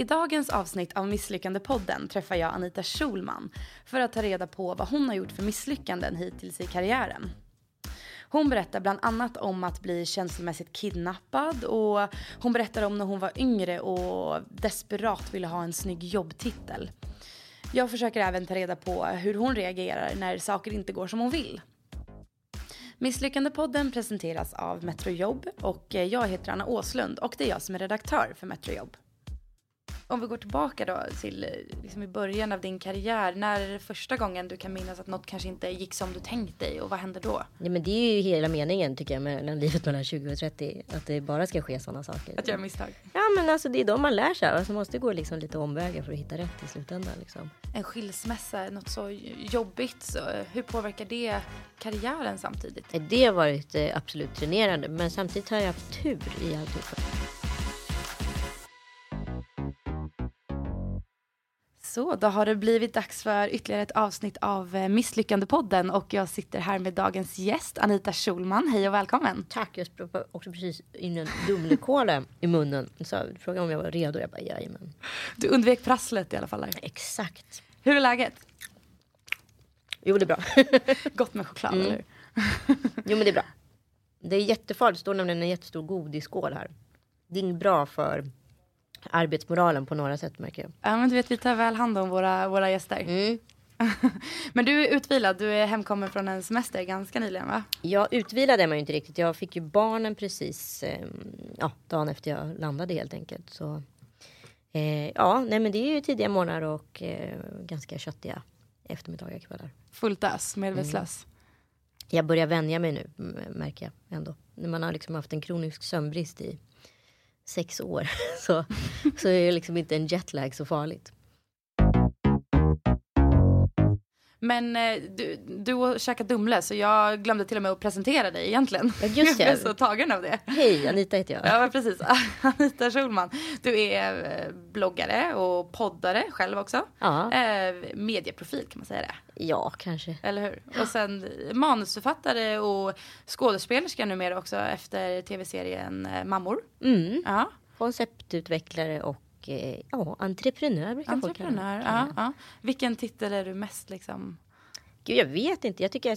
I dagens avsnitt av Misslyckande podden träffar jag Anita Schulman för att ta reda på vad hon har gjort för misslyckanden hittills i karriären. Hon berättar bland annat om att bli känslomässigt kidnappad, och hon berättar om när hon var yngre och desperat ville ha en snygg jobbtitel. Jag försöker även ta reda på hur hon reagerar när saker inte går som hon vill. Misslyckande podden presenteras av Metrojobb, och jag heter Anna Åslund och det är jag som är redaktör för Metrojobb. Om vi går tillbaka då till liksom i början av din karriär, när är det första gången du kan minnas att något kanske inte gick som du tänkt dig, och vad hände då? Ja, men det är ju hela meningen tycker jag med livet mellan 20 och 30, att det bara ska ske sådana saker. Att göra misstag. Ja, men alltså det är de man lär sig, alltså måste gå liksom lite omvägar för att hitta rätt i slutändan liksom. En skilsmässa, något så jobbigt, så hur påverkar det karriären samtidigt? Det har varit absolut tränerande, men samtidigt har jag haft tur i alltihopa. Så, då har det blivit dags för ytterligare ett avsnitt av Misslyckande podden, och jag sitter här med dagens gäst Anita Schulman. Hej och välkommen. Tack, jag språkade också precis in en dumlekola i munnen. Så frågade om jag var redo, jag bara jajamän. Du undvek prasslet i alla fall. Här. Exakt. Hur är läget? Jo, det är bra. Gott med choklad, eller? Jo, men det är bra. Det är jättefarligt, det står nämligen en jättestor godisskål här. Det är bra för arbetsmoralen på några sätt, märker jag. Ja, men du vet, vi tar väl hand om våra gäster. Mm. Men du är utvilad, du är hemkommen från en semester ganska nyligen, va? Ja, utvilad är man ju inte riktigt. Jag fick ju barnen precis dagen efter jag landade helt enkelt. Så men det är ju tidiga morgnar och ganska köttiga eftermiddagar, kvällar. Fullt ös, medvetslös. Mm. Jag börjar vänja mig nu, märker jag ändå. När man har liksom haft en kronisk sömnbrist i 6 år, så är det liksom inte en jetlag så farligt. Men du har käkat dumle, så jag glömde till och med att presentera dig egentligen. Ja, just det. Jag blev så tagen av det. Hej, Anita heter jag. Ja, precis. Anita Schulman. Du är bloggare och poddare själv också. Ja. Medieprofil kan man säga det. Ja, kanske. Eller hur? Och sen manusförfattare och skådespelerska numera också efter tv-serien Mammor. Mm. Ja. Konceptutvecklare och entreprenör brukar folk kalla det. Ja. Vilken titel är du mest liksom? Gud, jag vet inte. Jag tycker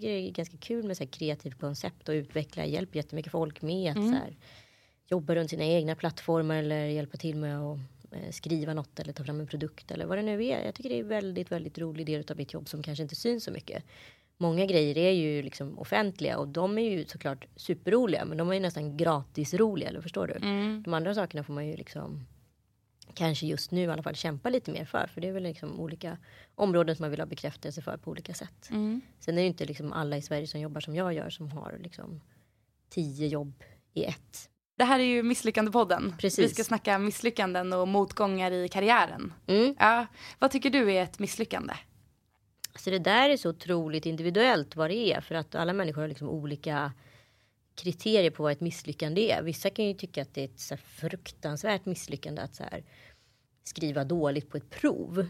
det är ganska kul med så här kreativt koncept och utveckla, hjälp jättemycket folk med att så här, jobba runt sina egna plattformar eller hjälpa till med att skriva något eller ta fram en produkt eller vad det nu är. Jag tycker det är väldigt, väldigt rolig del av mitt jobb som kanske inte syns så mycket. Många grejer är ju liksom offentliga, och de är ju såklart superroliga, men de är ju nästan gratis roliga, eller förstår du? Mm. De andra sakerna får man ju liksom kanske just nu i alla fall kämpa lite mer för det är väl liksom olika områden som man vill ha bekräftelse för på olika sätt. Mm. Sen är det inte liksom alla i Sverige som jobbar som jag gör, som har liksom 10 jobb i ett. Det här är ju Misslyckandepodden. Precis. Vi ska snacka misslyckanden och motgångar i karriären. Mm. Ja, vad tycker du är ett misslyckande? Alltså det där är så otroligt individuellt vad det är, för att alla människor har liksom olika kriterier på vad ett misslyckande är. Vissa kan ju tycka att det är ett så fruktansvärt misslyckande att så här skriva dåligt på ett prov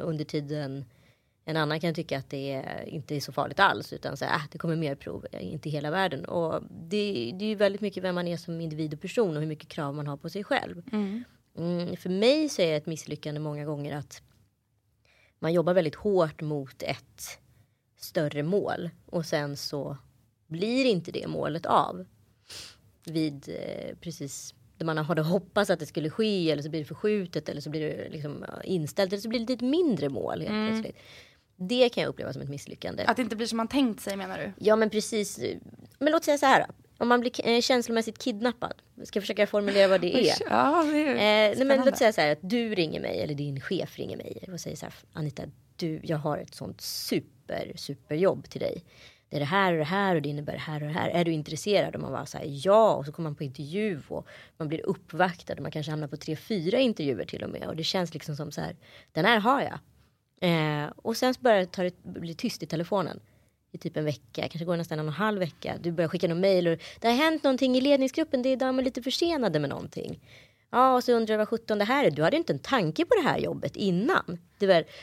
under tiden. En annan kan tycka att det inte är så farligt alls, utan så här, det kommer mer prov, inte hela världen. Och det är ju väldigt mycket vem man är som individ och person, och hur mycket krav man har på sig själv. Mm. För mig så är ett misslyckande många gånger att man jobbar väldigt hårt mot ett större mål, och sen så blir inte det målet av vid precis där man hade hoppats att det skulle ske, eller så blir det förskjutet, eller så blir det liksom inställt, eller så blir det ett mindre mål helt plötsligt. Det kan jag uppleva som ett misslyckande. Att det inte blir som man tänkt sig, menar du? Ja, men precis. Men låt säga så här, om man blir känslomässigt kidnappad, ska jag försöka formulera vad det är. Ja, det är men låt säga så här, att du ringer mig, eller din chef ringer mig och säger så här: Anita, jag har ett sånt superjobb till dig. Det är det här och det innebär det här och det här. Är du intresserad? Och man bara så här, ja. Och så kommer man på intervju och man blir uppvaktad. Och man kanske hamnar på 3-4 intervjuer till och med. Och det känns liksom som så här, den här har jag. Och sen så börjar det bli tyst i telefonen. I typ en vecka, kanske går nästan 1,5 vecka. Du börjar skicka någon mejl och det har hänt någonting i ledningsgruppen. Det är idag man lite försenade med någonting. Ja, och så undrar jag vad 17 det här är. Du hade inte en tanke på det här jobbet innan.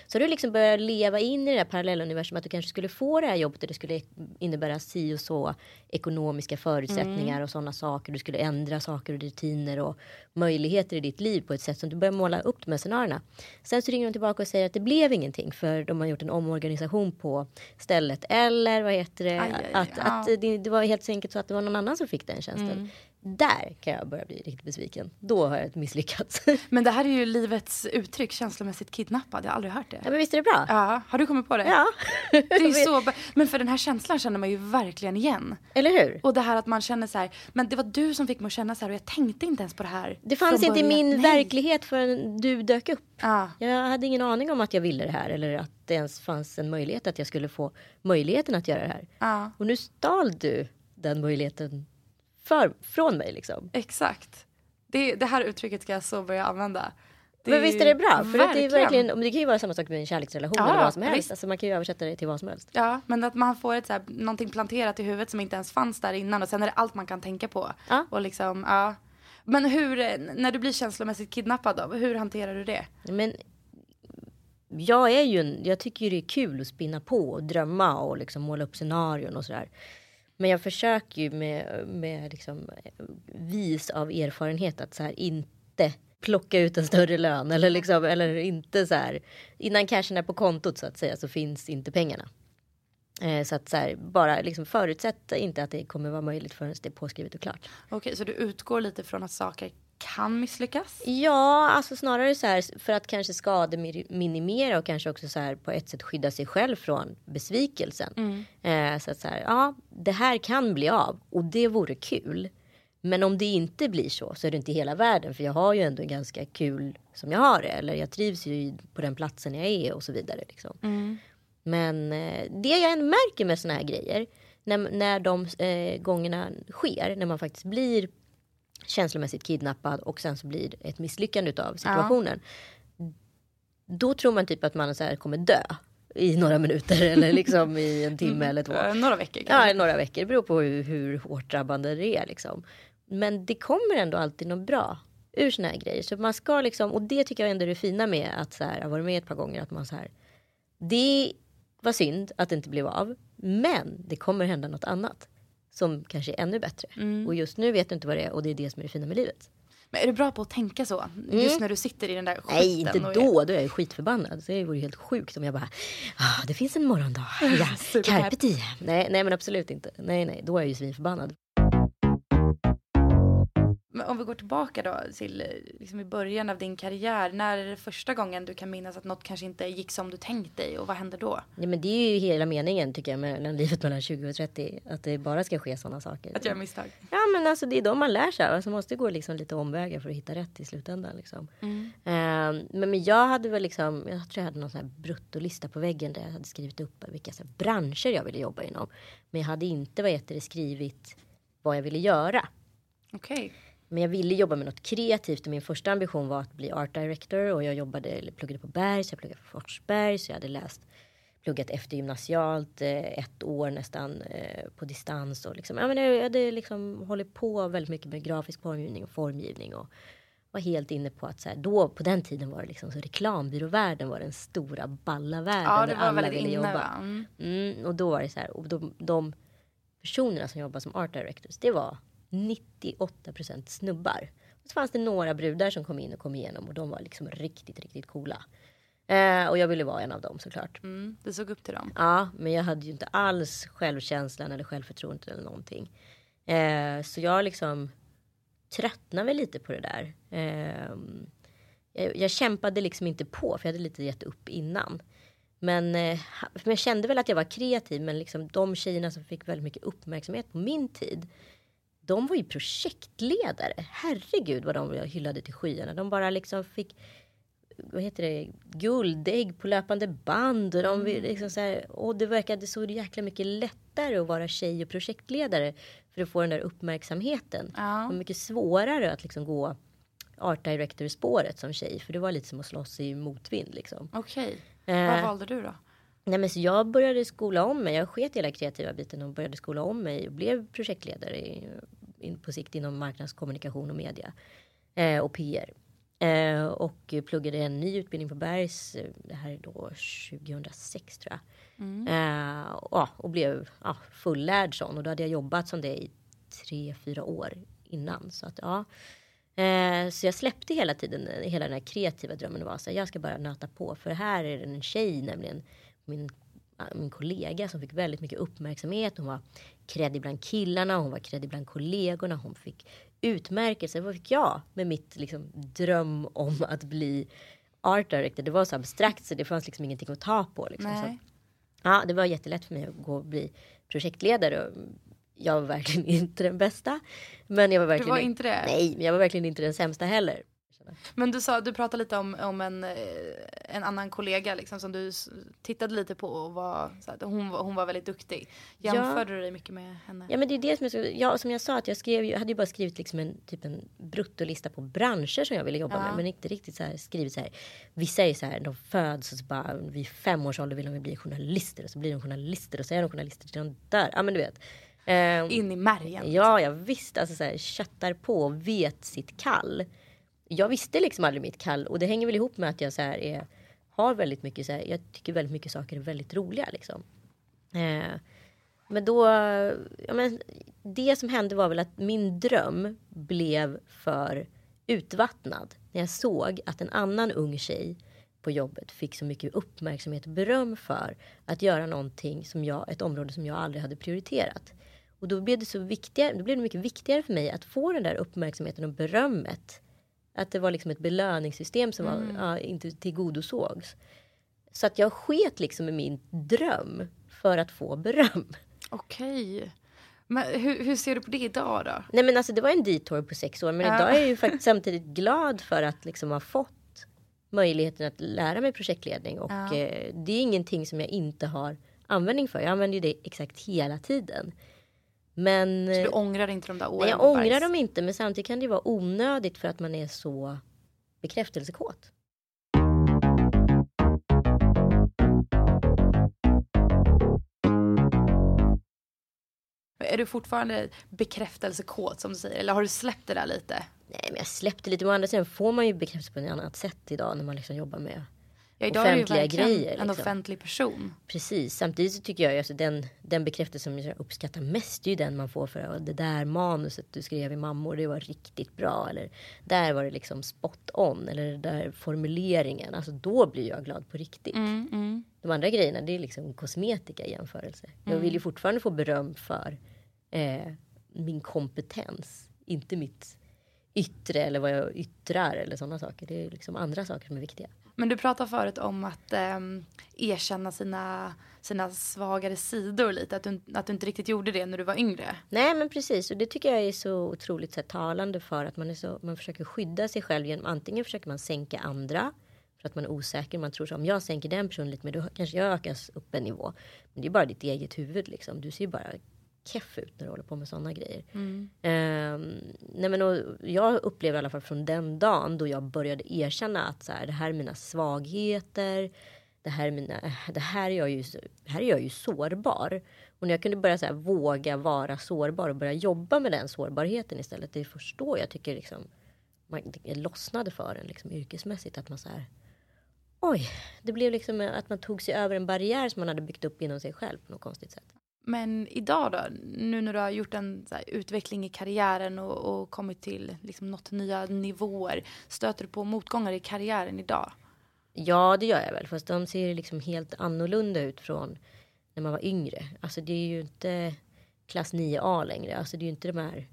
Så du liksom börjar leva in i det här parallelluniversum att du kanske skulle få det här jobbet och det skulle innebära si och så ekonomiska förutsättningar och sådana saker. Du skulle ändra saker och rutiner och möjligheter i ditt liv på ett sätt som du börjar måla upp de här scenarierna. Sen så ringer de tillbaka och säger att det blev ingenting för de har gjort en omorganisation på stället eller vad heter det? Att det var helt enkelt så att det var någon annan som fick den tjänsten. Mm. Där kan jag börja bli riktigt besviken. Då har jag misslyckats. Men det här är ju livets uttryck, känslomässigt kidnappad. Jag har aldrig hört det. Ja, men visst är det bra? Ja, har du kommit på det? Ja. Det är så... Men för den här känslan känner man ju verkligen igen. Eller hur? Och det här att man känner så här, men det var du som fick mig att känna så här och jag tänkte inte ens på det här. Det fanns inte i min verklighet förrän du dök upp. Ja. Jag hade ingen aning om att jag ville det här eller att det ens fanns en möjlighet att jag skulle få möjligheten att göra det här. Ja. Och nu stal du den möjligheten från mig liksom. Exakt. Det här uttrycket ska jag så börja använda. Men visst är det bra? För att det är verkligen, om det kan ju vara samma sak med en kärleksrelation eller vad som helst. Alltså man kan ju översätta det till vad som helst. Ja, men att man får ett så här, någonting planterat i huvudet som inte ens fanns där innan. Och sen är det allt man kan tänka på. Ja. Och liksom, ja. Men hur, när du blir känslomässigt kidnappad av, hur hanterar du det? Men jag tycker ju det är kul att spinna på och drömma och liksom måla upp scenarion och sådär. Men jag försöker ju med liksom vis av erfarenhet att så här inte plocka ut en större lön. Eller inte så här, innan cashen är på kontot så att säga så finns inte pengarna. Så att så här, bara liksom förutsätta inte att det kommer vara möjligt förrän det är påskrivet och klart. Okej, så du utgår lite från att saker kan misslyckas? Ja, alltså snarare så här för att kanske skademinimera och kanske också så här på ett sätt skydda sig själv från besvikelsen. Så att så här, ja, det här kan bli av och det vore kul. Men om det inte blir så är det inte hela världen för jag har ju ändå en ganska kul som jag har det. Eller jag trivs ju på den platsen jag är och så vidare liksom. Men det jag än märker med såna här grejer när de gångerna sker, när man faktiskt blir känslomässigt kidnappad och sen så blir ett misslyckande av situationen. Ja. Då tror man typ att man så här kommer dö i några minuter eller liksom i en timme eller två. Några veckor kanske. Ja, några veckor. Det beror på hur hårt drabbande det är liksom. Men det kommer ändå alltid något bra ur såna här grejer. Så man ska liksom, och det tycker jag ändå är det fina med att så här, jag var med ett par gånger att man så här, det var synd att det inte blev av, men det kommer hända något annat. Som kanske är ännu bättre. Och just nu vet du inte vad det är. Och det är det som är det fina med livet. Men är du bra på att tänka så? Just när du sitter i den där skiten? Nej, inte då. Då är jag ju skitförbannad. Så det vore ju helt sjukt om jag bara... det finns en morgondag. Ja, carpe diem. Nej, men absolut inte. Nej, då är jag ju svinförbannad. Men om vi går tillbaka då till liksom i början av din karriär. När är det första gången du kan minnas att något kanske inte gick som du tänkt dig? Och vad händer då? Ja, men det är ju hela meningen tycker jag med livet mellan 20 och 30. Att det bara ska ske sådana saker. Att göra misstag. Ja, men alltså det är de man lär sig. Alltså måste gå liksom lite omvägar för att hitta rätt i slutändan. Liksom. Men jag hade väl liksom, jag tror jag hade någon sån här bruttolista på väggen där jag hade skrivit upp vilka så här branscher jag ville jobba inom. Men jag hade inte skrivit vad jag ville göra. Okej. Okay. Men jag ville jobba med något kreativt och min första ambition var att bli art director och jag pluggade på Bergs, jag pluggade på Forsberg så jag hade pluggat eftergymnasialt ett år nästan på distans och liksom, jag hade liksom hållit på väldigt mycket med grafisk formgivning och var helt inne på att så här, då på den tiden var det liksom så reklambyråvärlden var den stora balla världen där alla ville jobba. Och då var det så här, och de personerna som jobbade som art directors, det var 98% snubbar. Och så fanns det några brudar som kom in och kom igenom. Och de var liksom riktigt, riktigt coola. Och jag ville vara en av dem såklart. Du såg upp till dem. Ja, men jag hade ju inte alls självkänslan eller självförtroendet eller någonting. Så jag liksom tröttnade väl lite på det där. Jag kämpade liksom inte på. För jag hade lite gett upp innan. Men jag kände väl att jag var kreativ. Men liksom de tjejerna som fick väldigt mycket uppmärksamhet på min tid. De var ju projektledare. Herregud vad de hyllade till skyarna. De bara liksom fick guldägg på löpande band. Och, liksom så här, och det verkade så jäkla mycket lättare att vara tjej och projektledare för att få den där uppmärksamheten. Ja. Och mycket svårare att liksom gå art director-spåret som tjej. För det var lite som att slåss i motvind. Liksom. Okej. Vad valde du då? Nej, men så jag började skola om mig. Jag sket hela kreativa biten och började skola om mig och blev projektledare på sikt inom marknadskommunikation och media. och PR. Och pluggade en ny utbildning på Bergs, det här är då 2006 tror jag. Och blev fullärd sån, och då hade jag jobbat som det i 3-4 år innan, så att så jag släppte hela tiden hela den här kreativa drömmen och var så här, jag ska bara nöta på, för här är det en tjej, nämligen min kollega, som fick väldigt mycket uppmärksamhet. Hon var kreddig bland killarna, hon var kreddig bland kollegorna, hon fick utmärkelser. Vad fick jag med mitt liksom dröm om att bli art director? Det var så abstrakt så det fanns liksom ingenting att ta på liksom. Så, ja, det var jättelätt för mig att gå och bli projektledare, och jag var verkligen inte den bästa, men jag var verkligen inte det. Nej, men jag var verkligen inte den sämsta heller. Men du pratade lite om en annan kollega liksom, som du tittade lite på och var så att hon var väldigt duktig. Jämförde du dig mycket med henne? Ja, men det är det som jag sa, att jag hade ju bara skrivit liksom en bruttolista på branscher som jag ville jobba med, men inte riktigt så här skrivit så här. Vissa är så här, de föds och så bara vid 5 års ålder vill de bli journalister, och så blir de journalister och så är de journalister till de dör. Ja, men du vet. In i märgen. Ja, jag visste alltså så här, köttar på, vet sitt kall. Jag visste liksom aldrig mitt kall, och det hänger väl ihop med att jag så här har väldigt mycket så här, jag tycker väldigt mycket saker är väldigt roliga liksom. Men då det som hände var väl att min dröm blev för utvattnad när jag såg att en annan ung tjej på jobbet fick så mycket uppmärksamhet och beröm för att göra någonting som ett område som jag aldrig hade prioriterat. Och då blev det mycket viktigare för mig att få den där uppmärksamheten och berömmet. Att det var liksom ett belöningssystem som inte tillgodosågs. Så att jag sket liksom i min dröm för att få beröm. Okej. Men hur ser du på det idag då? Nej, men alltså det var en detour på 6 år. Men idag är jag ju faktiskt samtidigt glad för att liksom ha fått möjligheten att lära mig projektledning. Och det är ingenting som jag inte har användning för. Jag använder ju det exakt hela tiden. Men, så du ångrar inte de där åren? Nej, jag ångrar dem inte, men samtidigt kan det vara onödigt för att man är så bekräftelsekåt. Är du fortfarande bekräftelsekåt som du säger, eller har du släppt det där lite? Nej, men jag släppte lite, men å andra sidan får man ju bekräftelse på ett annat sätt idag när man liksom jobbar med offentliga grejer. En offentlig person. Precis, samtidigt så tycker jag alltså, den bekräftelse som jag uppskattar mest är ju den man får för det där manuset du skrev i Mammor, det var riktigt bra, eller där var det liksom spot on, eller den där formuleringen, alltså då blir jag glad på riktigt. De andra grejerna, det är liksom kosmetika i jämförelse. Jag vill ju fortfarande få beröm för min kompetens, inte mitt yttre eller vad jag yttrar eller sådana saker. Det är liksom andra saker som är viktiga. Men du pratade förut om att erkänna sina svagare sidor lite. Att du inte riktigt gjorde det när du var yngre. Nej, men precis. Och det tycker jag är så otroligt så här talande för att man försöker skydda sig själv genom, antingen försöker man sänka andra för att man är osäker. Man tror så, om jag sänker den personen lite mer, då kanske jag ökas upp en nivå. Men det är bara ditt eget huvud liksom. Du ser ju bara keff ut när du håller på med sådana grejer. Nej, men jag upplevde i alla fall från den dagen då jag började erkänna att så här, det här är mina svagheter, här är jag ju sårbar. Och när jag kunde börja så här, våga vara sårbar och börja jobba med den sårbarheten istället, det är först då jag tycker liksom, jag lossnade för den liksom, yrkesmässigt, att man så här, det blev liksom att man tog sig över en barriär som man hade byggt upp inom sig själv på något konstigt sätt. Men idag då, nu när du har gjort en så här utveckling i karriären och kommit till liksom något nya nivåer, stöter du på motgångar i karriären idag? Ja, det gör jag väl. Fast de ser liksom helt annorlunda ut från när man var yngre. Alltså det är ju inte klass 9A längre. Alltså det är ju inte de här...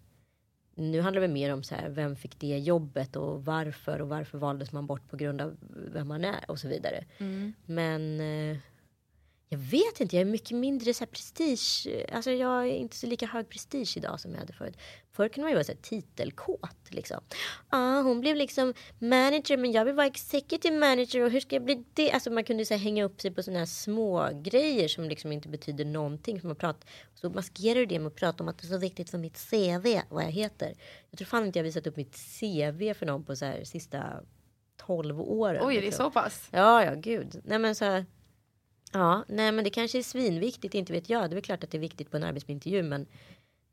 Nu handlar det mer om så här, vem fick det jobbet och varför valdes man bort på grund av vem man är och så vidare. Men... jag vet inte, jag är mycket mindre så här prestige. Alltså jag är inte så lika hög prestige idag som jag hade förut. Förr kunde man ju vara så här titelkåt liksom. Hon blev liksom manager, men jag vill vara executive manager, och hur ska jag bli det? Alltså man kunde så här hänga upp sig på sådana här små grejer som liksom inte betyder någonting. För man så maskerar du det med att prata om att det är så viktigt för mitt CV, vad jag heter. Jag tror fan inte jag visat upp mitt CV för någon på så här sista 12 åren. Oj, det är så pass? Ja, gud. Nej, men så här... Ja, nej men det kanske är svinviktigt, inte vet jag. Det är väl klart att det är viktigt på en arbetsintervju, men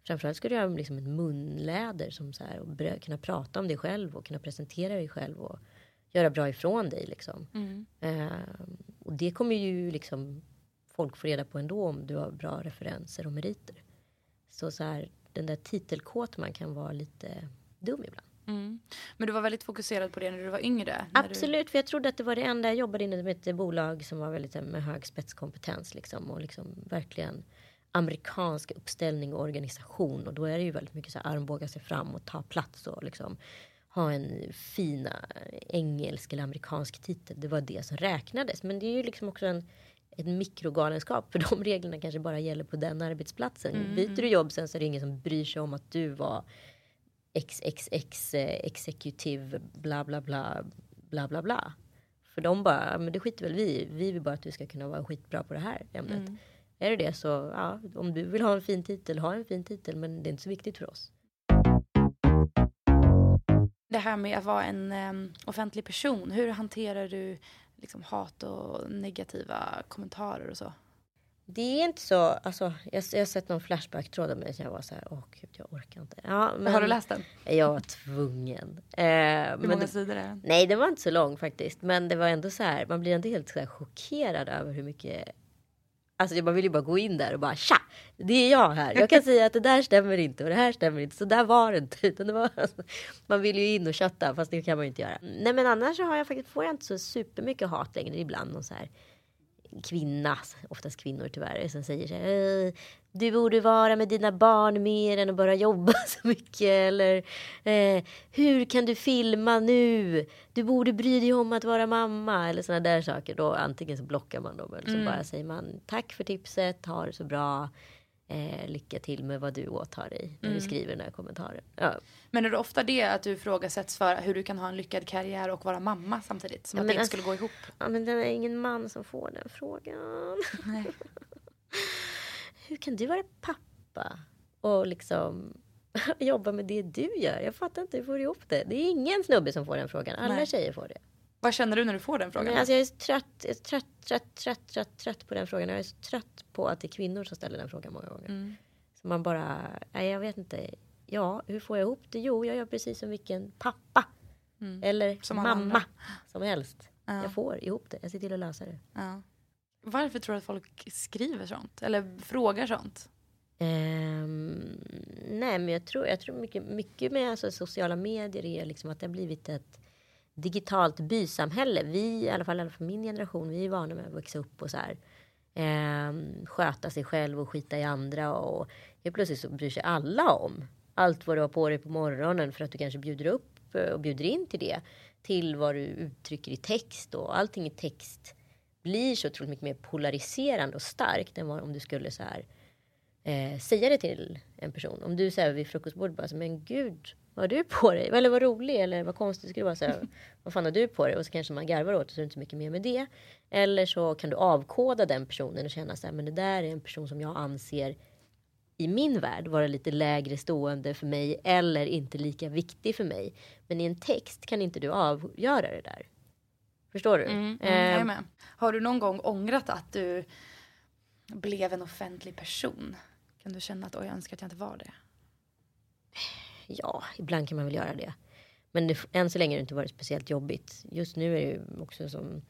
Framförallt ska du göra liksom ett munläder som så här, och kunna prata om dig själv och kunna presentera dig själv och göra bra ifrån dig liksom. Mm. Och det kommer ju liksom folk får reda på ändå om du har bra referenser och meriter. Så här, den där titelkåt man kan vara lite dum ibland. Mm. Men du var väldigt fokuserad på det när du var yngre? Absolut, för jag trodde att det var det enda. Jag jobbade inom ett bolag som var väldigt med hög spetskompetens liksom, och liksom verkligen amerikansk uppställning och organisation. Och då är det ju väldigt mycket så här, armbåga sig fram och ta plats och liksom ha en fin engelsk eller amerikansk titel. Det var det som räknades. Men det är ju liksom också ett mikrogalenskap, för de reglerna kanske bara gäller på den arbetsplatsen. Mm. Byter du jobb sen så är det ingen som bryr sig om att du var XXX executive bla bla bla bla bla bla. För de bara, men det skiter väl vi. Vi vill bara att du ska kunna vara skitbra på det här ämnet. Mm. Är det det så, ja, om du vill ha en fin titel, ha en fin titel, men det är inte så viktigt för oss. Det här med att vara en offentlig person, hur hanterar du liksom hat och negativa kommentarer och så? Det är inte så, alltså, jag har sett någon Flashback-tråd av mig som jag var så här, åh gud, jag orkar inte. Ja, men har du läst den? Jag var tvungen. Hur många sidor är den? Nej, den var inte så lång faktiskt, men det var ändå så här, man blir inte helt så här chockerad över hur mycket, alltså jag vill ju bara gå in där och bara, tja, det är jag här. Jag kan säga att det där stämmer inte och det här stämmer inte, så där var det inte. Utan det var, alltså, man vill ju in och kötta, fast det kan man ju inte göra. Nej, men annars så har jag faktiskt, får jag inte så supermycket hat längre. Ibland någon så här kvinna, oftast kvinnor tyvärr, som säger så här, du borde vara med dina barn mer än att bara jobba så mycket, eller hur kan du filma nu, du borde bry dig om att vara mamma, eller sådana där saker. Då antingen så blockar man dem eller så bara säger man tack för tipset, ha det så bra, lycka till med vad du åtar dig när du skriver den här kommentaren. Ja. Men är det ofta det att du ifrågasätts för hur du kan ha en lyckad karriär och vara mamma samtidigt, som att det inte skulle gå ihop? Ja, men det är ingen man som får den frågan. Nej. Hur kan du vara pappa och liksom jobba med det du gör? Jag fattar inte hur du får ihop det. Det är ingen snubbe som får den frågan. Alla tjejer får det. Vad känner du när du får den frågan? Men alltså jag är trött på den frågan. Jag är så trött på att det är kvinnor som ställer den frågan många gånger. Mm. Så man bara, nej jag vet inte. Ja, hur får jag ihop det? Jo, jag gör precis som vilken pappa. Mm. Eller som mamma. Andra. Som helst. Ja. Jag får ihop det. Jag ser till att lösa det. Ja. Varför tror du att folk skriver sånt? Eller frågar sånt? Nej, men jag tror mycket med alltså, sociala medier är liksom att det har blivit ett digitalt bysamhälle. Vi, i alla fall min generation, vi är vana med att växa upp och så här sköta sig själv och skita i andra, och helt plötsligt så bryr sig alla om allt vad du har på dig på morgonen, för att du kanske bjuder upp och bjuder in till det, till vad du uttrycker i text, och allting i text blir så otroligt mycket mer polariserande och starkt än vad om du skulle så här säga det till en person. Om du säger vid frukostbordet bara så, men gud, vad har du på dig? Eller vad rolig, eller vad konstigt skulle vara så här, vad fan har du på dig? Och så kanske man garvar åt och så är det inte så mycket mer med det. Eller så kan du avkoda den personen och känna så här, men det där är en person som jag anser i min värld vara lite lägre stående för mig, eller inte lika viktig för mig. Men i en text kan inte du avgöra det där. Förstår du? Jag är med. Har du någon gång ångrat att du blev en offentlig person? Kan du känna att jag önskar att jag inte var det? Ja, ibland kan man väl göra det. Men än så länge har det inte varit speciellt jobbigt. Just nu är det ju också som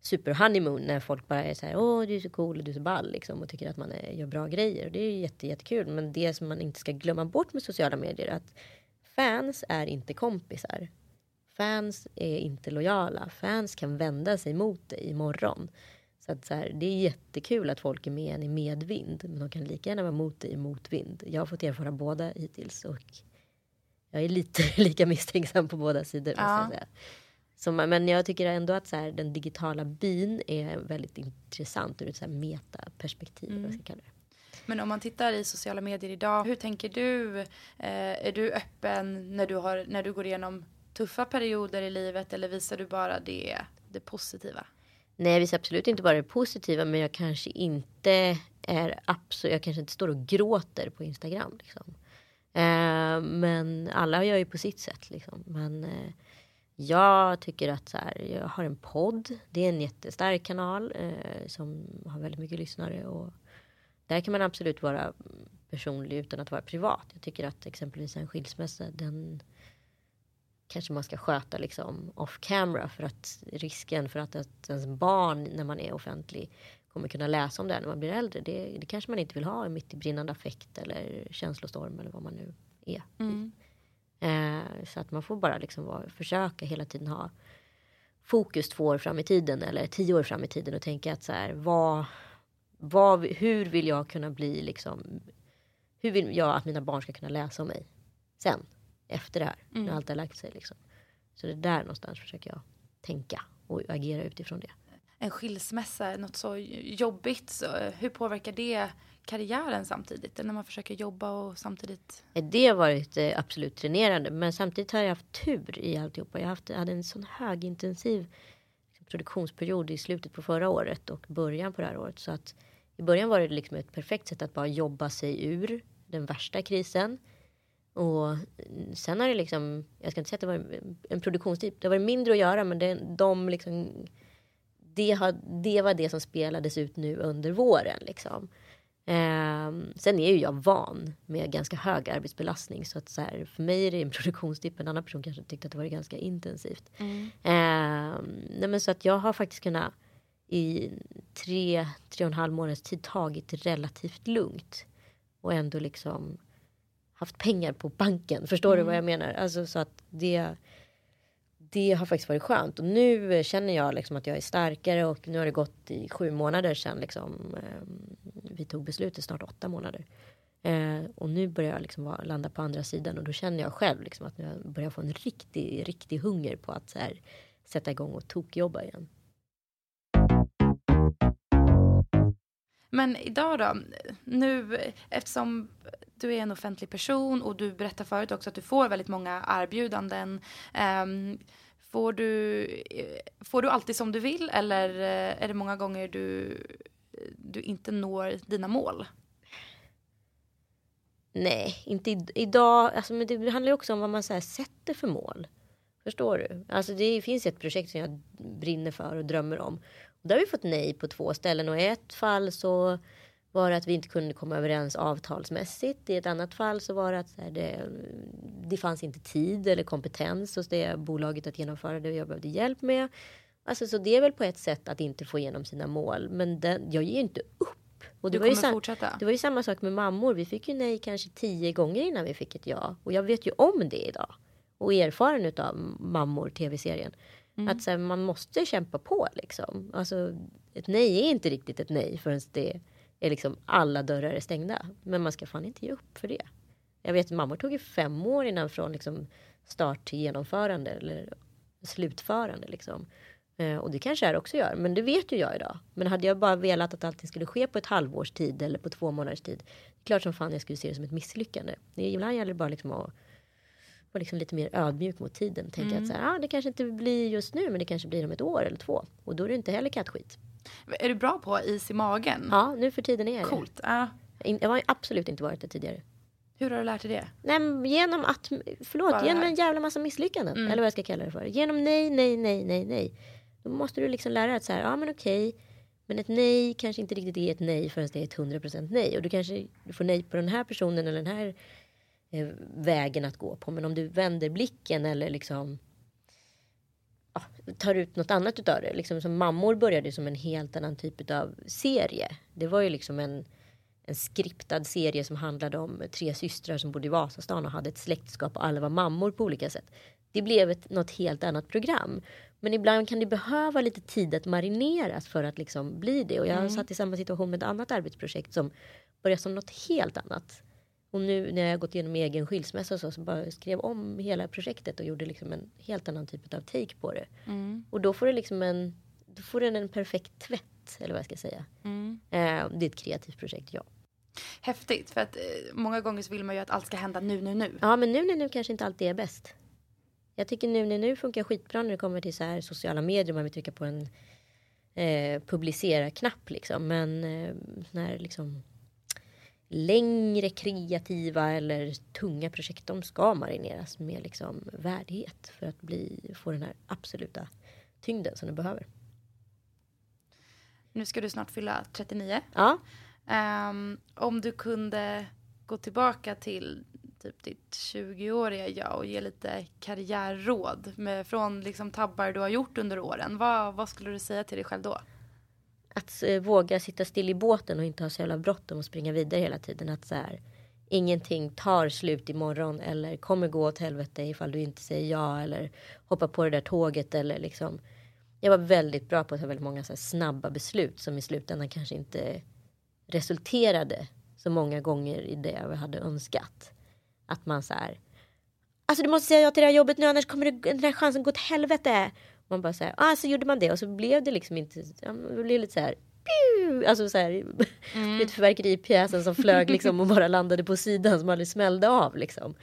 superhoneymoon, när folk bara är så här, åh, du är så cool och du är så ball liksom, och tycker att man gör bra grejer. Och det är ju jättekul. Men det som man inte ska glömma bort med sociala medier är att fans är inte kompisar. Fans är inte lojala. Fans kan vända sig mot dig imorgon. Så att så här, det är jättekul att folk är med en i medvind. Men de kan lika gärna vara mot dig i motvind. Jag har fått erfara båda hittills, och jag är lite lika misstänksam på båda sidor. Ja. Måste jag säga. Så, men jag tycker ändå att så här, den digitala byn är väldigt intressant ur ett så här metaperspektiv. Vad ska jag kalla det. Men om man tittar i sociala medier idag, hur tänker du? Är du öppen när du går igenom tuffa perioder i livet, eller visar du bara det positiva? Nej, jag visar absolut inte bara det positiva, men jag kanske inte står och gråter på Instagram liksom. Men alla gör ju på sitt sätt liksom. Men jag tycker att så här, jag har en podd, det är en jättestark kanal som har väldigt mycket lyssnare, och där kan man absolut vara personlig utan att vara privat. Jag tycker att exempelvis en skilsmässa, den kanske man ska sköta liksom off camera, för att risken för att ens barn när man är offentlig kommer kunna läsa om det när man blir äldre, det kanske man inte vill ha mitt i brinnande affekt eller känslostorm eller vad man nu är. Mm. Så att man får bara liksom försöka hela tiden ha fokus 2 år fram i tiden eller 10 år fram i tiden och tänka att så här, hur vill jag kunna bli liksom, hur vill jag att mina barn ska kunna läsa om mig sen, efter det här, när allt har lagt sig liksom. Så det är där någonstans försöker jag tänka och agera utifrån det. En skilsmässa, något så jobbigt, så hur påverkar det karriären samtidigt? När man försöker jobba och samtidigt... Det har varit absolut tränerande, men samtidigt har jag haft tur i alltihopa. Jag hade en sån högintensiv produktionsperiod i slutet på förra året och början på det här året. Så att i början var det liksom ett perfekt sätt att bara jobba sig ur den värsta krisen. Och sen har det liksom, jag ska inte säga att det var en produktionstyp, det var mindre att göra, men det var det som spelades ut nu under våren liksom. Sen är ju jag van med ganska hög arbetsbelastning, så att så här, för mig är det en produktionstyp, en annan person kanske tyckte att det var ganska intensivt. Nej, men så att jag har faktiskt kunnat i 3,5 månaders tid tagit relativt lugnt och ändå liksom haft pengar på banken, förstår du vad jag menar? Alltså, så att det har faktiskt varit skönt, och nu känner jag liksom att jag är starkare, och nu har det gått i 7 månader sedan liksom, vi tog beslutet, snart 8 månader, och nu börjar jag liksom landa på andra sidan, och då känner jag själv liksom att nu börjar jag få en riktig hunger på att så här, sätta igång och tokjobba igen. Men idag då, nu eftersom du är en offentlig person och du berättar förut också att du får väldigt många erbjudanden, får du alltid som du vill, eller är det många gånger du inte når dina mål? Nej, inte idag. Alltså, men det handlar ju också om vad man så här sätter för mål. Förstår du? Alltså det finns ett projekt som jag brinner för och drömmer om. Där har vi fått nej på 2 ställen, och i ett fall så var det att vi inte kunde komma överens avtalsmässigt. I ett annat fall så var det att så här, det fanns inte tid eller kompetens hos det bolaget att genomföra det jag behövde hjälp med. Alltså, så det är väl på ett sätt att inte få igenom sina mål. Men jag ger ju inte upp. Och det, du kommer fortsätta. Det var ju samma sak med Mammor. Vi fick ju nej kanske 10 gånger innan vi fick ett ja. Och jag vet ju om det idag. Och erfaren av Mammor, tv-serien. Att så här, man måste kämpa på liksom. Alltså ett nej är inte riktigt ett nej förrän det är liksom alla dörrar är stängda. Men man ska fan inte ge upp för det. Jag vet att Mammor tog ju 5 år innan från liksom start till genomförande eller slutförande liksom. Och det kanske jag också gör, men det vet ju jag idag. Men hade jag bara velat att allting skulle ske på ett halvårs tid eller på 2 månaders tid, det är klart som fan jag skulle se det som ett misslyckande. Ibland gäller det bara liksom att och liksom lite mer ödmjuk mot tiden. Tänka att så här, det kanske inte blir just nu, men det kanske blir om 1 år eller 2. Och då är det inte heller kattskit. Är du bra på is i magen? Ja, nu för tiden är det. Coolt. Jag har absolut inte varit det tidigare. Hur har du lärt dig det? Nej, genom att, genom en jävla massa misslyckanden. Eller vad jag ska kalla det för. Genom nej. Då måste du liksom lära dig att så här, ja men okej. Men ett nej kanske inte riktigt är ett nej förrän det är ett 100% nej. Och du kanske får nej på den här personen eller den här vägen att gå på, men om du vänder blicken eller liksom tar ut något annat utav det, liksom som Mammor började som en helt annan typ av serie. Det var ju liksom en skriptad serie som handlade om 3 systrar som bodde i Vasastan och hade ett släktskap, och alla var mammor på olika sätt. Det blev något helt annat program, men ibland kan det behöva lite tid att marineras för att liksom bli det, och jag satt i samma situation med ett annat arbetsprojekt som började som något helt annat. Och nu när jag gått igenom egen skilsmässa och så bara skrev om hela projektet och gjorde liksom en helt annan typ av take på det. Och då får det liksom då får den en perfekt tvätt, eller vad jag ska säga. Det är ett kreativt projekt, ja. Häftigt, för att många gånger så vill man ju att allt ska hända nu. Ja, men nu kanske inte alltid är bäst. Jag tycker nu funkar skitbra när det kommer till så här sociala medier. Man vill trycka på en publicera-knapp liksom. Men när liksom längre kreativa eller tunga projekt, de ska marineras med liksom värdighet för att få den här absoluta tyngden som du behöver. Nu ska du snart fylla 39. Ja. Om du kunde gå tillbaka till typ ditt 20-åriga jag och ge lite karriärråd från liksom tabbar du har gjort under åren, vad skulle du säga till dig själv då? Att våga sitta still i båten och inte ha så jävla bråttom och springa vidare hela tiden. Att så här, ingenting tar slut imorgon eller kommer gå åt helvete ifall du inte säger ja eller hoppar på det där tåget eller liksom. Jag var väldigt bra på att ha väldigt många så här snabba beslut som i slutändan kanske inte resulterade så många gånger i det jag hade önskat. Att man så här, alltså du måste säga ja till det här jobbet nu annars kommer den här chansen gå åt helvete. Man bara så här, så gjorde man det och så blev det liksom inte, det blev lite så här, alltså så här, lite fyrverkeripjäsen som flög liksom och bara landade på sidan som aldrig smällde av liksom.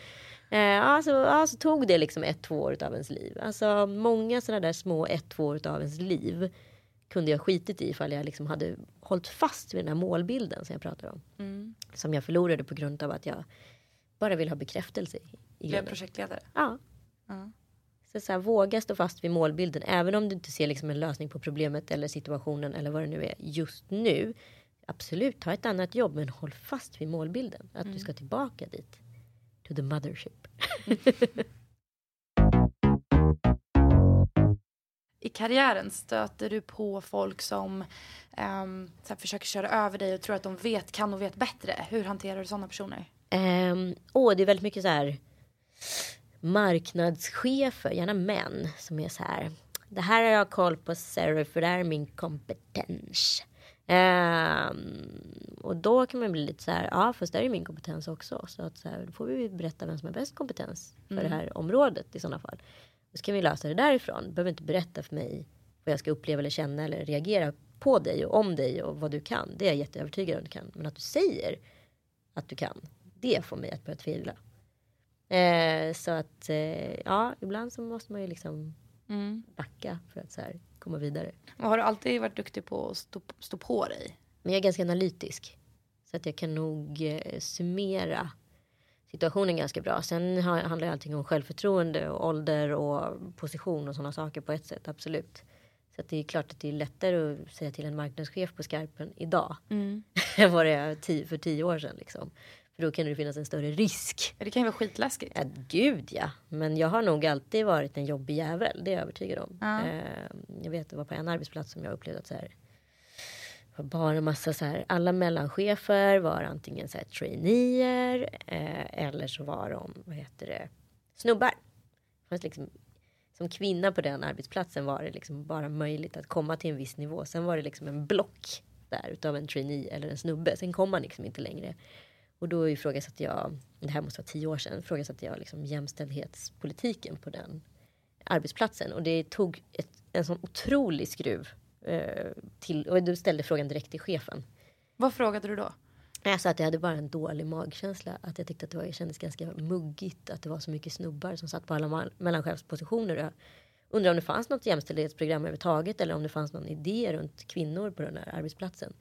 Så tog det liksom 1-2 år av ens liv. Alltså många sådana där små 1-2 år av ens liv kunde jag skitit i ifall jag liksom hade hållit fast vid den här målbilden som jag pratade om. Mm. Som jag förlorade på grund av att jag bara vill ha bekräftelse. Blev projektledare? Ja. Mm. Så här, våga stå fast vid målbilden. Även om du inte ser liksom en lösning på problemet eller situationen eller vad det nu är just nu. Absolut, ta ett annat jobb men håll fast vid målbilden. Att du ska tillbaka dit. To the mothership. I karriären stöter du på folk som så här, försöker köra över dig och tror att de vet bättre. Hur hanterar du sådana personer? Det är väldigt mycket så här marknadschefer, gärna män, som är så här. Det här har jag koll på, Sarah, för det här är min kompetens. Och då kan man bli lite så här, fast det är min kompetens också. Så att så här, då får vi berätta vem som har bäst kompetens för det här området i sådana fall. Då ska vi lösa det därifrån. Du behöver inte berätta för mig vad jag ska uppleva eller känna eller reagera på dig och om dig och vad du kan. Det är jag jätteövertygad om du kan. Men att du säger att du kan, det får mig att börja tvivla. Ibland så måste man ju liksom backa för att så här komma vidare. Och har du alltid varit duktig på att stå på dig? Men jag är ganska analytisk. Så att jag kan nog summera situationen ganska bra. Sen handlar allting om självförtroende och ålder och position och sådana saker på ett sätt, absolut. Så att det är klart att det är lättare att säga till en marknadschef på skarpen idag än vad det är för 10 år sedan liksom. För då kan det finnas en större risk. Det kan ju vara skitläskigt. Ja, gud ja. Men jag har nog alltid varit en jobbig jävel. Det är jag övertygad om. Ja. Jag vet att det var på en arbetsplats som jag upplevde att så här, det var bara en massa så här, alla mellanchefer var antingen så här traineer eller så var de, snubbar. Fast liksom, som kvinna på den arbetsplatsen var det liksom bara möjligt att komma till en viss nivå. Sen var det liksom en block där utav en trainee eller en snubbe. Sen kom man liksom inte längre. Och då ifrågasatte jag, det här måste vara 10 år sedan, ifrågasatte jag liksom jämställdhetspolitiken på den arbetsplatsen. Och det tog en sån otrolig skruv till, och du ställde frågan direkt till chefen. Vad frågade du då? Jag sa att jag hade bara en dålig magkänsla, att jag tyckte att det kändes ganska muggigt, att det var så mycket snubbar som satt på alla mellanchefspositioner. Jag undrar om det fanns något jämställdhetsprogram överhuvudtaget eller om det fanns någon idé runt kvinnor på den här arbetsplatsen.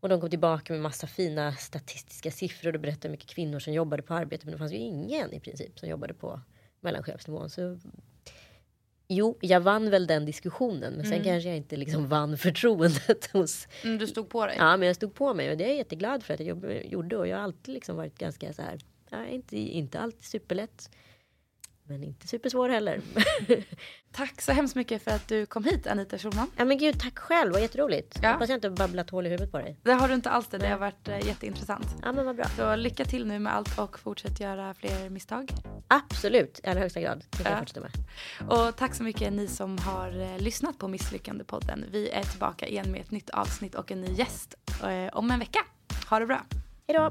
Och de kom tillbaka med massa fina statistiska siffror och berättade hur mycket kvinnor som jobbade på arbete. Men det fanns ju ingen i princip som jobbade på mellanchefsnivån. Så jo, jag vann väl den diskussionen. Men sen kanske jag inte liksom vann förtroendet hos... Du stod på dig? Ja, men jag stod på mig. Och det är jag jätteglad för att jag gjorde. Och jag har alltid liksom varit ganska så här... Ja, inte alltid superlätt. Men inte supersvår heller. Tack så hemskt mycket för att du kom hit, Anita Schulman. Ja men gud, tack själv. Det var jätteroligt. Ja. Hoppas jag inte babblat hål i huvudet på dig. Det har du inte alls det. Det har varit jätteintressant. Ja men vad bra. Så lycka till nu med allt och fortsätt göra fler misstag. Absolut, i allra högsta grad. Det kan jag fortsätta med. Och tack så mycket ni som har lyssnat på Misslyckande podden. Vi är tillbaka igen med ett nytt avsnitt och en ny gäst om en vecka. Ha det bra. Hej då.